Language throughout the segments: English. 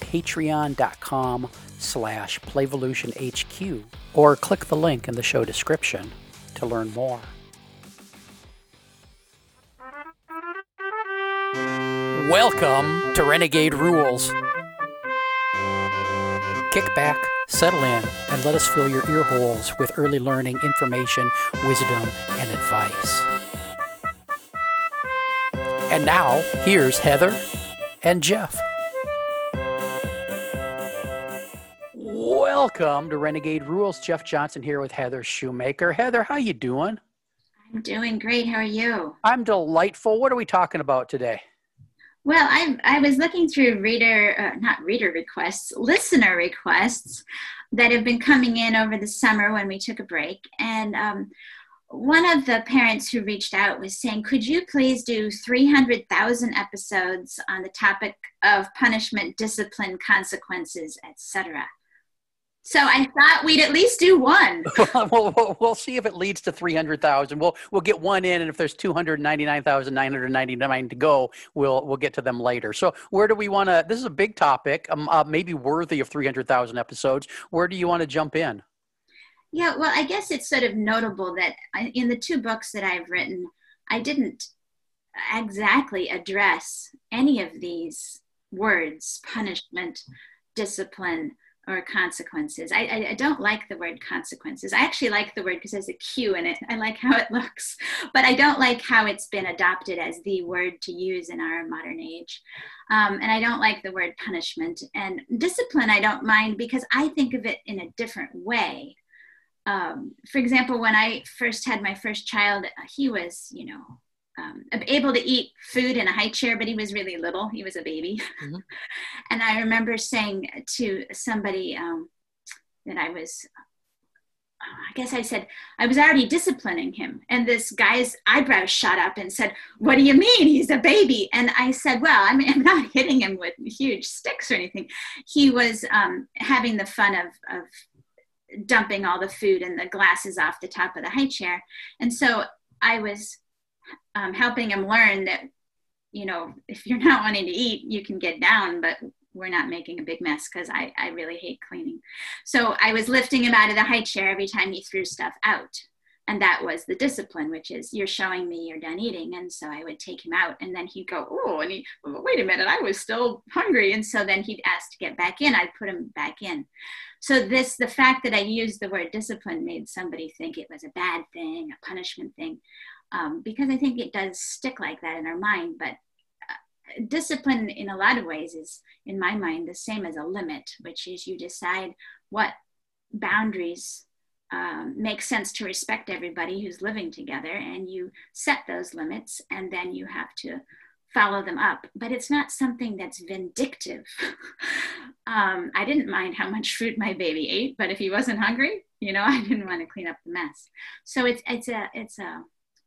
patreon.com/Playvolution HQ or click the link in the show description to learn more. Welcome to Renegade Rules. Kick back, settle in, and let us fill your ear holes with early learning information, wisdom, and advice. And now, here's Heather and Jeff. Welcome to Renegade Rules. Jeff Johnson here with Heather Shoemaker. Heather, how you doing? I'm doing great. How are you? I'm delightful. What are we talking about today? Well, I was looking through listener requests that have been coming in over the summer when we took a break. And one of the parents who reached out was saying, could you please do 300,000 episodes on the topic of punishment, discipline, consequences, etc.? So I thought we'd at least do one. We'll see if it leads to 300,000. We'll get one in, and if there's 299,999 to go, we'll get to them later. So where do we want to? This is a big topic, maybe worthy of 300,000 episodes. Where do you want to jump in? Yeah, well, I guess it's sort of notable that in the two books that I've written, I didn't exactly address any of these words: punishment, discipline, or consequences. I don't like the word consequences. I actually like the word because there's a Q in it. I like how it looks, but I don't like how it's been adopted as the word to use in our modern age. And I don't like the word punishment. And discipline I don't mind because I think of it in a different way. For example, when I first had my first child, he was, able to eat food in a high chair, but he was really little. He was a baby. Mm-hmm. And I remember saying to somebody that I was already disciplining him. And this guy's eyebrows shot up and said, what do you mean? He's a baby. And I said, well, I mean, I'm not hitting him with huge sticks or anything. He was having the fun of dumping all the food and the glasses off the top of the high chair. And so I was helping him learn that, if you're not wanting to eat, you can get down, but we're not making a big mess because I really hate cleaning. So I was lifting him out of the high chair every time he threw stuff out. And that was the discipline, which is you're showing me you're done eating. And so I would take him out and then he'd go, oh, and wait a minute, I was still hungry. And so then he'd ask to get back in. I'd put him back in. So the fact that I used the word discipline made somebody think it was a bad thing, a punishment thing. Because I think it does stick like that in our mind, but discipline in a lot of ways is, in my mind, the same as a limit, which is you decide what boundaries make sense to respect everybody who's living together, and you set those limits, and then you have to follow them up. But it's not something that's vindictive. I didn't mind how much fruit my baby ate, but if he wasn't hungry, I didn't want to clean up the mess. So it's a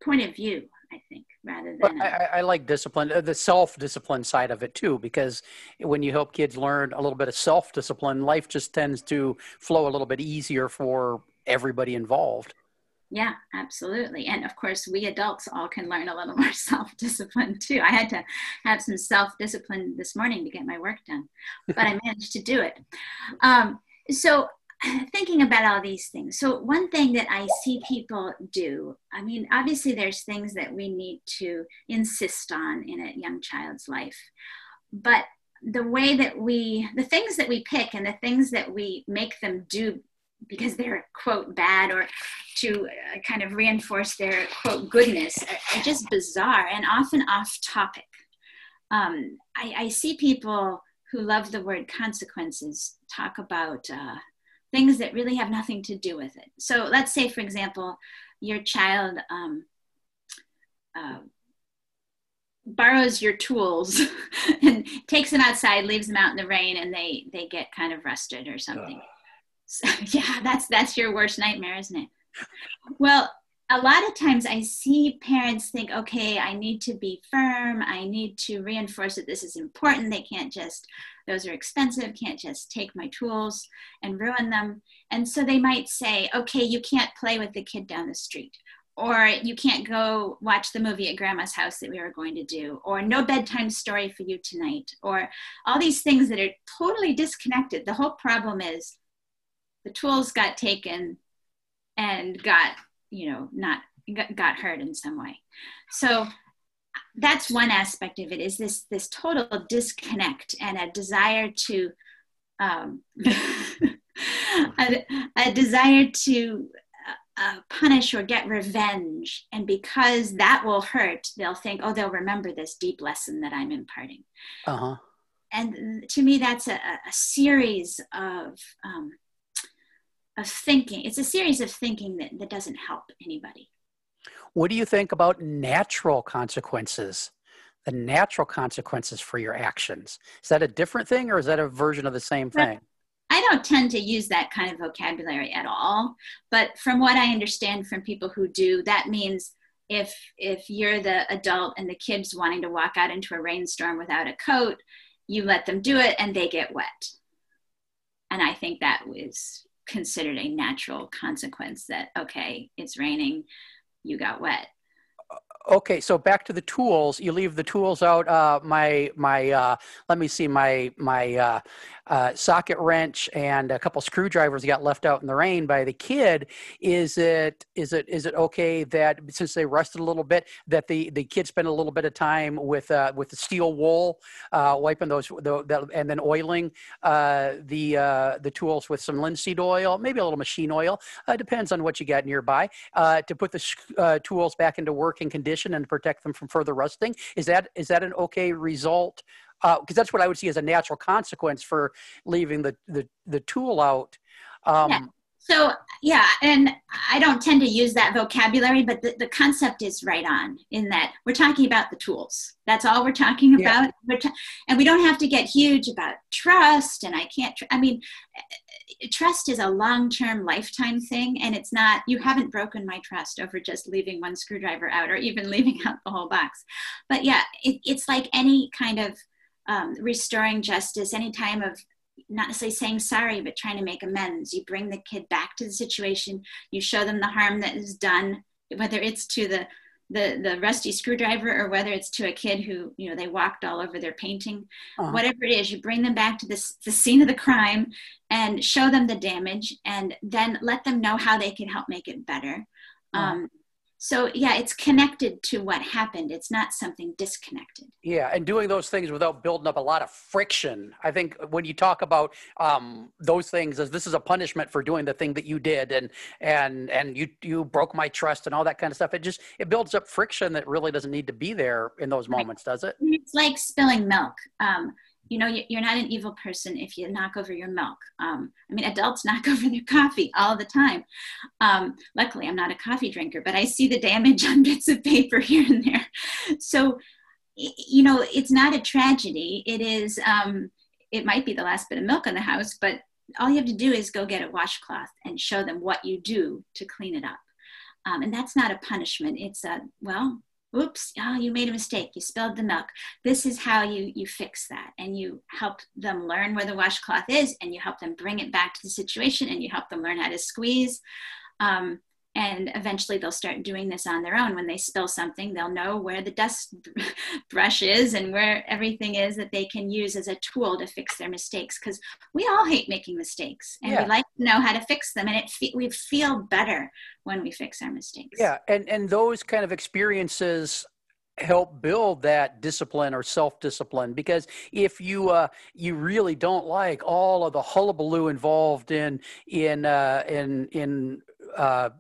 point of view, I think, rather than... I like discipline, the self-discipline side of it too, because when you help kids learn a little bit of self-discipline, life just tends to flow a little bit easier for everybody involved. Yeah, absolutely. And of course, we adults all can learn a little more self-discipline too. I had to have some self-discipline this morning to get my work done, but I managed to do it. So thinking about all these things. So one thing that I see people do, I mean, obviously there's things that we need to insist on in a young child's life, but the things that we pick and the things that we make them do because they're, quote, bad or to kind of reinforce their, quote, goodness are just bizarre and often off topic. I see people who love the word consequences talk about things that really have nothing to do with it. So let's say, for example, your child borrows your tools and takes them outside, leaves them out in the rain, and they get kind of rusted or something. So, yeah, that's your worst nightmare, isn't it? Well, a lot of times I see parents think, okay, I need to be firm. I need to reinforce that this is important. They can't just, those are expensive, can't just take my tools and ruin them. And so they might say, okay, you can't play with the kid down the street, or you can't go watch the movie at grandma's house that we were going to do, or no bedtime story for you tonight, or all these things that are totally disconnected. The whole problem is the tools got taken and got, you know, not got hurt in some way. So that's one aspect of it, is this total disconnect and a desire to a desire to punish or get revenge. And because that will hurt, they'll think, oh, they'll remember this deep lesson that I'm imparting. Uh-huh. And to me, that's a series of thinking. It's a series of thinking that doesn't help anybody. What do you think about natural consequences? The natural consequences for your actions. Is that a different thing, or is that a version of the same thing? I don't tend to use that kind of vocabulary at all, but from what I understand from people who do, that means if you're the adult and the kid's wanting to walk out into a rainstorm without a coat, you let them do it and they get wet. And I think that was considered a natural consequence, that, okay, it's raining, you got wet. Okay, so back to the tools. You leave the tools out. My socket wrench and a couple screwdrivers got left out in the rain by the kid. Is it okay that, since they rusted a little bit, that the kid spent a little bit of time with the steel wool, wiping and then oiling the tools with some linseed oil, maybe a little machine oil, depends on what you got nearby, to put the tools back into working condition and protect them from further rusting? Is that an okay result? Because that's what I would see as a natural consequence for leaving the tool out. Yeah. So, yeah, and I don't tend to use that vocabulary, but the concept is right on, in that we're talking about the tools. That's all we're talking about. Yeah. And we don't have to get huge about trust, and trust is a long-term, lifetime thing, and it's not, you haven't broken my trust over just leaving one screwdriver out or even leaving out the whole box. But yeah, it's like any kind of restoring justice, any time of not necessarily saying sorry, but trying to make amends. You bring the kid back to the situation. You show them the harm that is done, whether it's to the rusty screwdriver or whether it's to a kid who, you know, they walked all over their painting. Uh-huh. Whatever it is, you bring them back to the scene of the crime and show them the damage, and then let them know how they can help make it better. Uh-huh. So yeah, it's connected to what happened. It's not something disconnected. Yeah, and doing those things without building up a lot of friction. I think when you talk about those things, as this is a punishment for doing the thing that you did, and you broke my trust and all that kind of stuff, it builds up friction that really doesn't need to be there in those moments, does it? It's like spilling milk. You know, you're not an evil person if you knock over your milk. Adults knock over their coffee all the time. Luckily, I'm not a coffee drinker, but I see the damage on bits of paper here and there. So, you know, it's not a tragedy. It is, it might be the last bit of milk in the house, but all you have to do is go get a washcloth and show them what you do to clean it up. And that's not a punishment. It's oops, oh, you made a mistake. You spilled the milk. This is how you fix that. And you help them learn where the washcloth is, and you help them bring it back to the situation, and you help them learn how to squeeze. And eventually they'll start doing this on their own. When they spill something, they'll know where the dust brush is and where everything is that they can use as a tool to fix their mistakes. Because we all hate making mistakes, and we like to know how to fix them. And we feel better when we fix our mistakes. Yeah, and those kind of experiences help build that discipline or self-discipline, because if you really don't like all of the hullabaloo involved in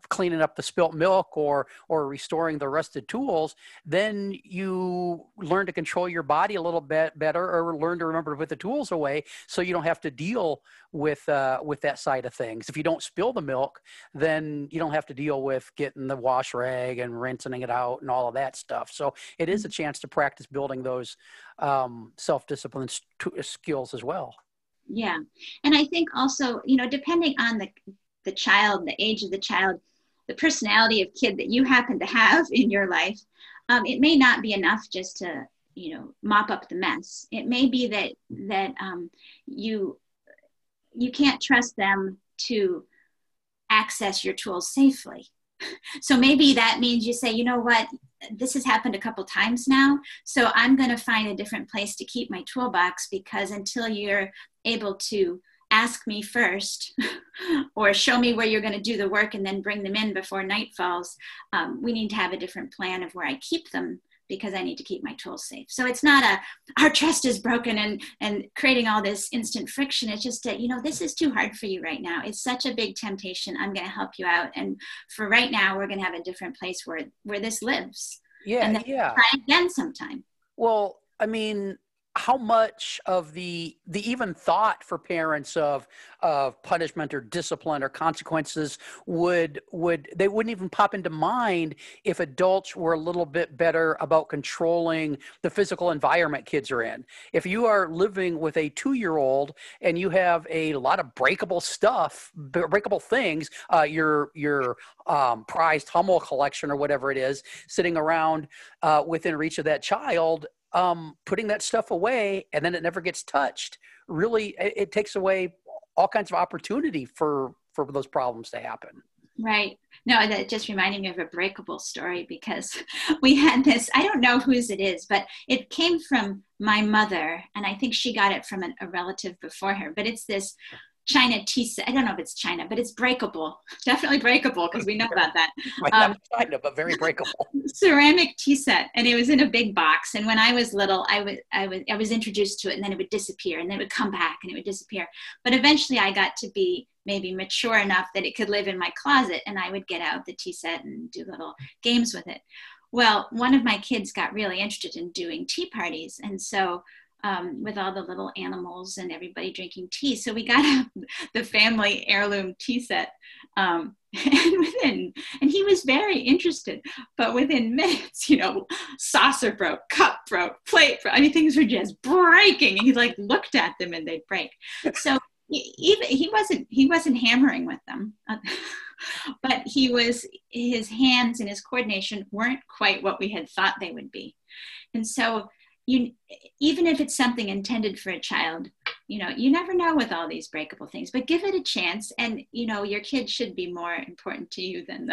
cleaning up the spilt milk or restoring the rusted tools, then you learn to control your body a little bit better, or learn to remember to put the tools away so you don't have to deal with that side of things. If you don't spill the milk, then you don't have to deal with getting the wash rag and rinsing it out and all of that stuff. So it is a chance to practice building those self-discipline skills as well. Yeah. And I think also, you know, depending on the child, the age of the child, the personality of kid that you happen to have in your life, it may not be enough just to, you know, mop up the mess. It may be that you can't trust them to access your tools safely. So maybe that means you say, you know what, this has happened a couple times now, so I'm going to find a different place to keep my toolbox, because until you're able to ask me first or show me where you're going to do the work and then bring them in before night falls, we need to have a different plan of where I keep them, because I need to keep my tools safe. So it's not our trust is broken and creating all this instant friction. It's just that, you know, this is too hard for you right now. It's such a big temptation. I'm going to help you out. And for right now, we're going to have a different place where this lives. Yeah, and then try again sometime. Well, I mean, how much of the even thought for parents of punishment or discipline or consequences wouldn't even pop into mind if adults were a little bit better about controlling the physical environment kids are in. If you are living with a 2-year-old and you have a lot of breakable things, your prized Hummel collection or whatever it is sitting around within reach of that child, putting that stuff away and then it never gets touched, really it takes away all kinds of opportunity for those problems to happen. Right. No, that just reminded me of a breakable story, because we had this, I don't know whose it is, but it came from my mother, and I think she got it from a relative before her, but it's this China tea set. I don't know if it's China, but it's breakable. Definitely breakable, because we know about that. China, but very breakable. Ceramic tea set, and it was in a big box. And when I was little, I was introduced to it, and then it would disappear, and then it would come back, and it would disappear. But eventually, I got to be maybe mature enough that it could live in my closet, and I would get out the tea set and do little games with it. Well, one of my kids got really interested in doing tea parties, and so. With all the little animals and everybody drinking tea. So we got the family heirloom tea set. And he was very interested, but within minutes, you know, saucer broke, cup broke, plate broke. I mean, things were just breaking. And he like looked at them and they'd break. So he wasn't hammering with them, but his hands and his coordination weren't quite what we had thought they would be. And so even if it's something intended for a child, you know, you never know with all these breakable things, but give it a chance. And, you know, your kid should be more important to you than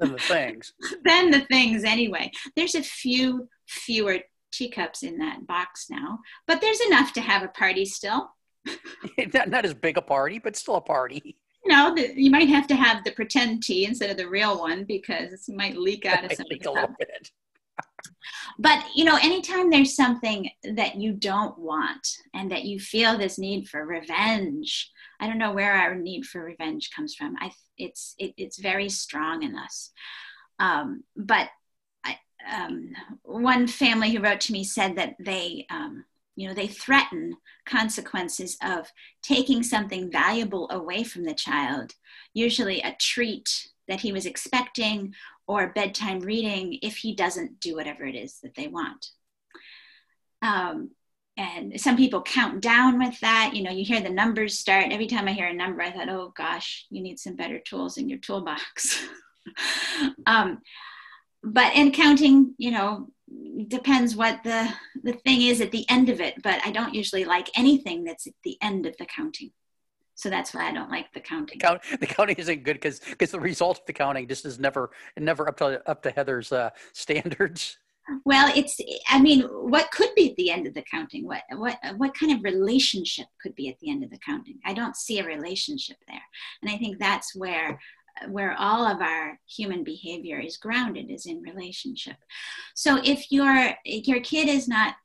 the things anyway. There's a fewer teacups in that box now, but there's enough to have a party still. Not as big a party, but still a party. You know, you might have to have the pretend tea instead of the real one, because it might leak out of something. A little bit. But, you know, anytime there's something that you don't want and that you feel this need for revenge, I don't know where our need for revenge comes from. It's very strong in us. But one family who wrote to me said that they threaten consequences of taking something valuable away from the child, usually a treat that he was expecting or bedtime reading, if he doesn't do whatever it is that they want. And some people count down with that. You know, you hear the numbers start. Every time I hear a number, I thought, oh gosh, you need some better tools in your toolbox. But in counting, you know, depends what the thing is at the end of it, but I don't usually like anything that's at the end of the counting. So that's why I don't like the counting. The counting isn't good because the result of the counting just is never up to Heather's standards. Well, what could be at the end of the counting? What kind of relationship could be at the end of the counting? I don't see a relationship there, and I think that's where all of our human behavior is grounded, is in relationship. So if your kid is not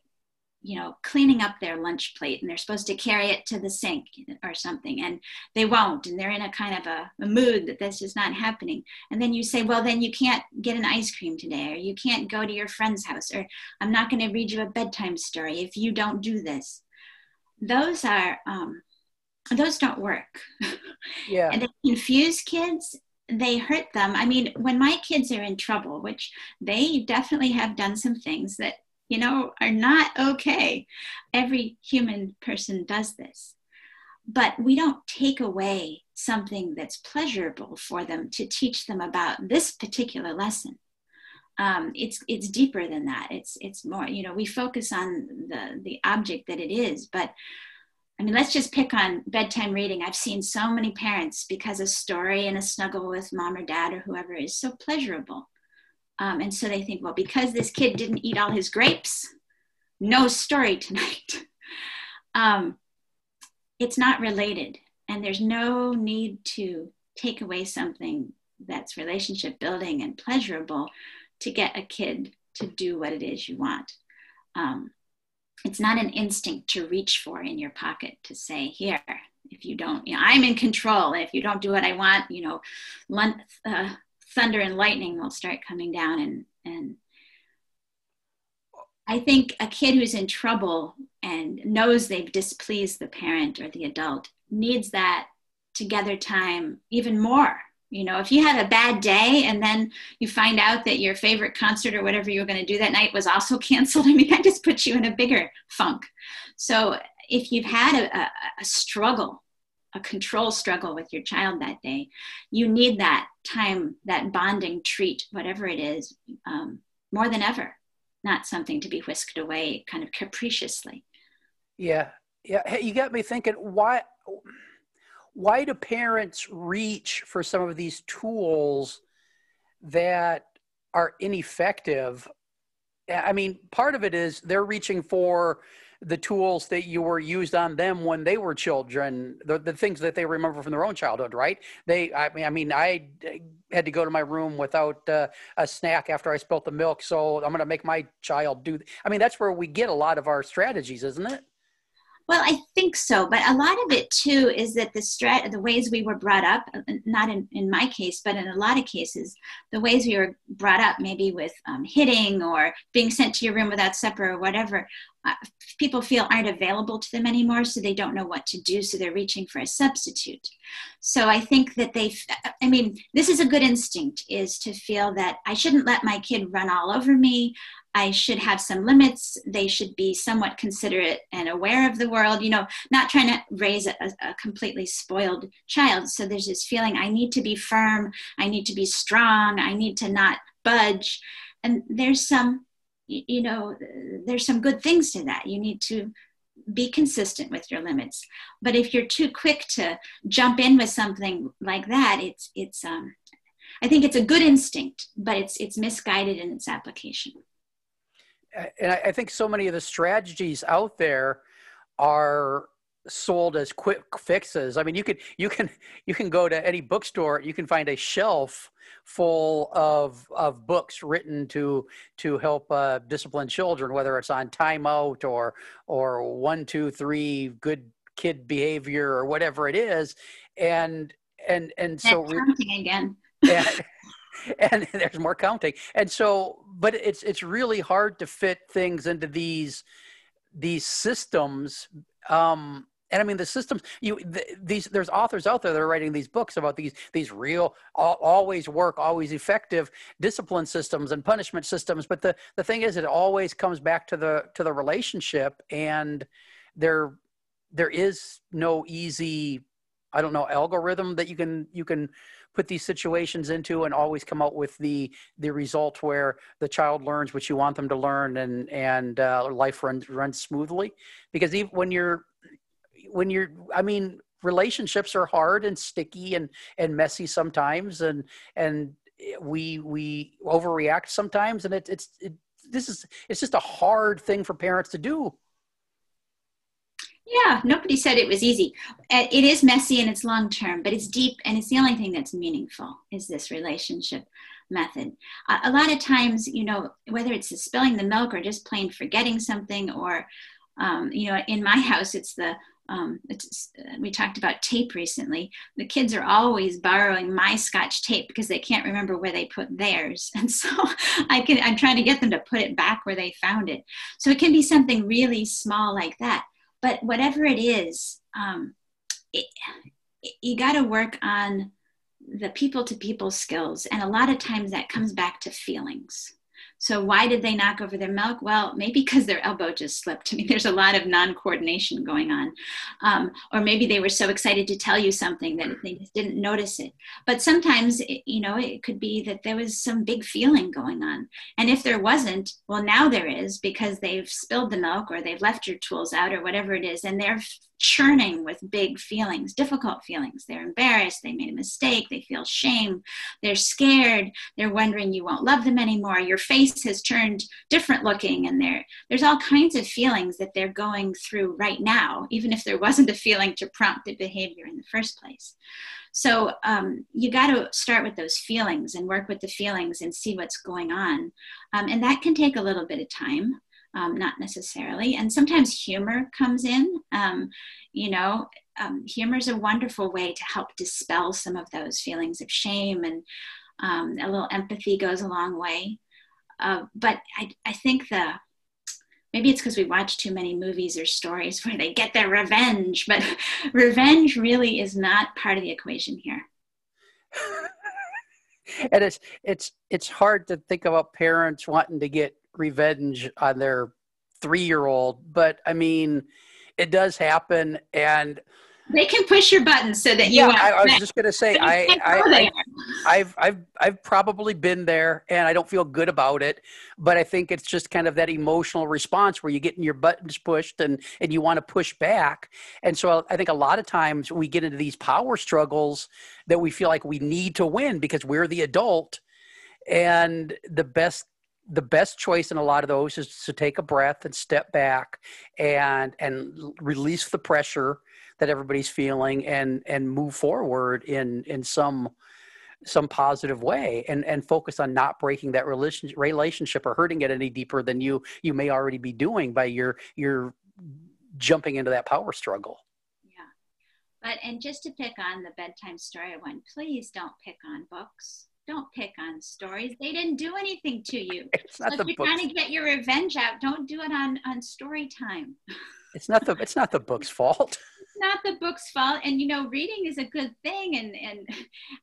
you know, cleaning up their lunch plate and they're supposed to carry it to the sink or something, and they won't, and they're in a kind of a mood that this is not happening. And then you say, well, then you can't get an ice cream today, or you can't go to your friend's house, or I'm not going to read you a bedtime story if you don't do this. Those are, those don't work. Yeah. And they confuse kids. They hurt them. I mean, when my kids are in trouble, which they definitely have done some things that, you know, are not okay. Every human person does this. But we don't take away something that's pleasurable for them to teach them about this particular lesson. It's deeper than that. It's more, you know, we focus on the object that it is. But I mean, let's just pick on bedtime reading. I've seen so many parents, because a story and a snuggle with mom or dad or whoever is so pleasurable. And so they think, well, because this kid didn't eat all his grapes, no story tonight. It's not related. And there's no need to take away something that's relationship building and pleasurable to get a kid to do what it is you want. It's not an instinct to reach for in your pocket to say, here, if you don't, you know, I'm in control. If you don't do what I want, you know, thunder and lightning will start coming down. And I think a kid who's in trouble and knows they've displeased the parent or the adult needs that together time even more. You know, if you have a bad day and then you find out that your favorite concert or whatever you were going to do that night was also canceled, I mean, that just puts you in a bigger funk. So if you've had a struggle, a control struggle with your child that day, you need that time, that bonding treat, whatever it is, more than ever, not something to be whisked away kind of capriciously. Yeah. Yeah. Hey, you got me thinking, why do parents reach for some of these tools that are ineffective? I mean, part of it is they're reaching for the tools that you were used on them when they were children, the things that they remember from their own childhood, right? I had to go to my room without a snack after I spilt the milk, so I'm going to make my child do. I mean, that's where we get a lot of our strategies, isn't it? Well, I think so, but a lot of it too is that the ways we were brought up, not in my case, but in a lot of cases, the ways we were brought up, maybe with hitting or being sent to your room without supper or whatever, people feel aren't available to them anymore, so they don't know what to do, so they're reaching for a substitute. So I think that this is a good instinct, is to feel that I shouldn't let my kid run all over me. I should have some limits. They should be somewhat considerate and aware of the world, you know, not trying to raise a completely spoiled child. So there's this feeling, I need to be firm. I need to be strong. I need to not budge. And there's some good things to that. You need to be consistent with your limits. But if you're too quick to jump in with something like that, I think it's a good instinct, but it's misguided in its application. And I think so many of the strategies out there are sold as quick fixes. I mean, you can go to any bookstore, you can find a shelf full of books written to help discipline children, whether it's on timeout or 1, 2, 3 good kid behavior or whatever it is. And so counting again. Yeah. And there's more counting. And so, but it's really hard to fit things into these systems. And I mean, the systems, there's authors out there that are writing these books about these real, always work, always effective discipline systems and punishment systems. But the thing is, it always comes back to the relationship, and there is no easy, I don't know, algorithm that you can put these situations into and always come out with the result where the child learns what you want them to learn and life runs smoothly. Because even when you're, I mean, relationships are hard and sticky and messy sometimes. And we overreact sometimes. And it's just a hard thing for parents to do. Yeah, nobody said it was easy. It is messy and it's long-term, but it's deep, and it's the only thing that's meaningful is this relationship. method. A lot of times, you know, whether it's spilling the milk or just plain forgetting something, or, you know, in my house, it's the, we talked about tape recently. The kids are always borrowing my Scotch tape because they can't remember where they put theirs. And so I'm trying to get them to put it back where they found it. So it can be something really small like that. But whatever it is, you got to work on the people-to-people skills. And a lot of times that comes back to feelings. So why did they knock over their milk? Well, maybe because their elbow just slipped. I mean, there's a lot of non-coordination going on. Or maybe they were so excited to tell you something that they just didn't notice it. But sometimes, you know, it could be that there was some big feeling going on. And if there wasn't, well, now there is, because they've spilled the milk or they've left your tools out or whatever it is. And they're churning with big feelings, difficult feelings. They're embarrassed, they made a mistake, they feel shame, they're scared, they're wondering you won't love them anymore, your face has turned different looking, and there's all kinds of feelings that they're going through right now, even if there wasn't a feeling to prompt the behavior in the first place. So you got to start with those feelings and work with the feelings and see what's going on. And that can take a little bit of time. Not necessarily. And sometimes humor comes in. You know, humor is a wonderful way to help dispel some of those feelings of shame, and a little empathy goes a long way. But I think maybe it's because we watch too many movies or stories where they get their revenge, but revenge really is not part of the equation here. And it's hard to think about parents wanting to get revenge on their 3-year-old, but I mean, it does happen, and they can push your buttons so that you. Yeah, I was just going to say, I've probably been there, and I don't feel good about it. But I think it's just kind of that emotional response where you're getting your buttons pushed, and you want to push back. And so I think a lot of times we get into these power struggles that we feel like we need to win because we're the adult, and the best choice in a lot of those is to take a breath and step back and release the pressure that everybody's feeling and move forward in some positive way and focus on not breaking that relationship or hurting it any deeper than you may already be doing by your jumping into that power struggle. Yeah. And just to pick on the bedtime story one, please don't pick on books. Don't pick on stories. They didn't do anything to you. So if you're trying to get your revenge out, don't do it on story time. It's not the book's fault. It's not the book's fault. And, you know, reading is a good thing.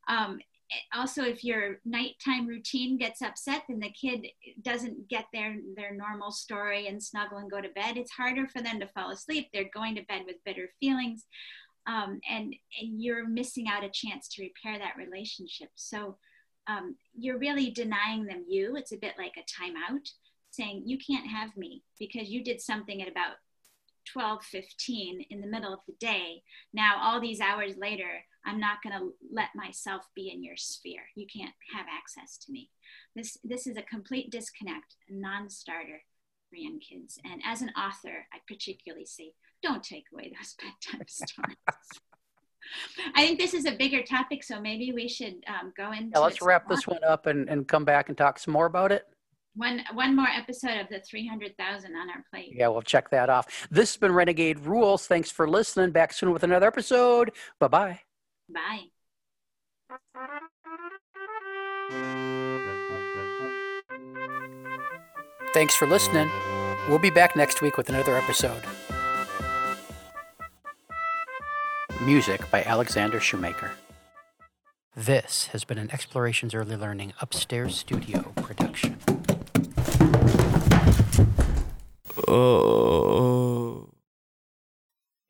And also, if your nighttime routine gets upset, then the kid doesn't get their normal story and snuggle and go to bed. It's harder for them to fall asleep. They're going to bed with bitter feelings. And you're missing out a chance to repair that relationship. So you're really denying them you. It's a bit like a timeout, saying you can't have me because you did something at about 12:15 in the middle of the day. Now, all these hours later, I'm not going to let myself be in your sphere. You can't have access to me. This is a complete disconnect, a non-starter for young kids. And as an author, I particularly say, don't take away those bedtime stories. I think this is a bigger topic, so maybe we should go into. Yeah, let's wrap this one up and come back and talk some more about it. One more episode of the 300,000 on our plate. Yeah, we'll check that off. This has been Renegade Rules. Thanks for listening. Back soon with another episode. Bye-bye. Bye. Thanks for listening. We'll be back next week with another episode. Music by Alexander Schumacher. This has been an Explorations Early Learning Upstairs Studio production. Oh.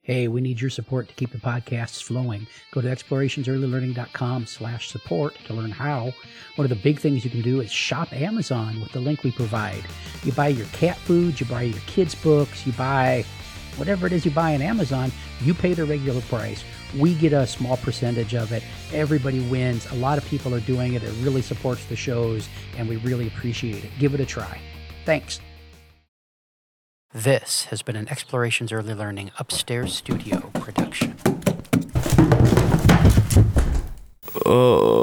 Hey, we need your support to keep the podcasts flowing. Go to explorationsearlylearning.com/support to learn how. One of the big things you can do is shop Amazon with the link we provide. You buy your cat food, you buy your kids' books, you buy whatever it is you buy on Amazon, you pay the regular price. We get a small percentage of it. Everybody wins. A lot of people are doing it. It really supports the shows, and we really appreciate it. Give it a try. Thanks. This has been an Explorations Early Learning Upstairs Studio production. Oh.